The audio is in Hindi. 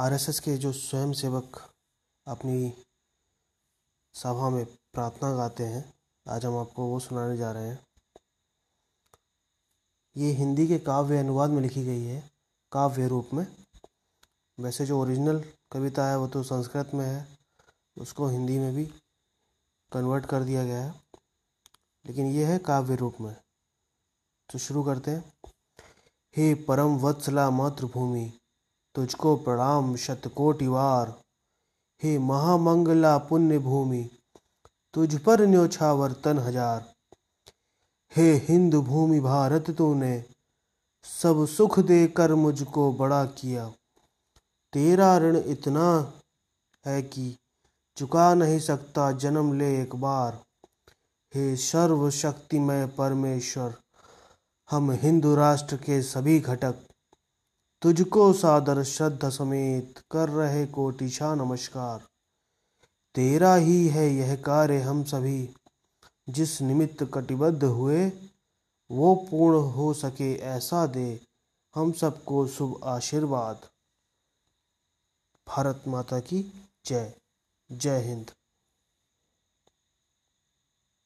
आरएसएस के जो स्वयं सेवक अपनी सभा में प्रार्थना गाते हैं, आज हम आपको वो सुनाने जा रहे हैं। ये हिंदी के काव्य अनुवाद में लिखी गई है, काव्य रूप में। वैसे जो ओरिजिनल कविता है वो तो संस्कृत में है, उसको हिंदी में भी कन्वर्ट कर दिया गया है, लेकिन ये है काव्य रूप में। तो शुरू करते हैं। हे परम वत्सला मातृभूमि, तुझको प्रणाम शतकोटिवार। हे महामंगला पुण्य भूमि, तुझ पर न्योछावर तन हजार। हे हिंद भूमि भारत, तूने सब सुख देकर मुझको बड़ा किया। तेरा ऋण इतना है कि चुका नहीं सकता, जन्म ले एक बार। हे सर्वशक्तिमय परमेश्वर, हम हिंदू राष्ट्र के सभी घटक तुझको सादर श्रद्धा समेत कर रहे कोटिशा नमस्कार। तेरा ही है यह कार्य, हम सभी जिस निमित्त कटिबद्ध हुए वो पूर्ण हो सके, ऐसा दे हम सबको शुभ आशीर्वाद। भारत माता की जय। जय हिंद।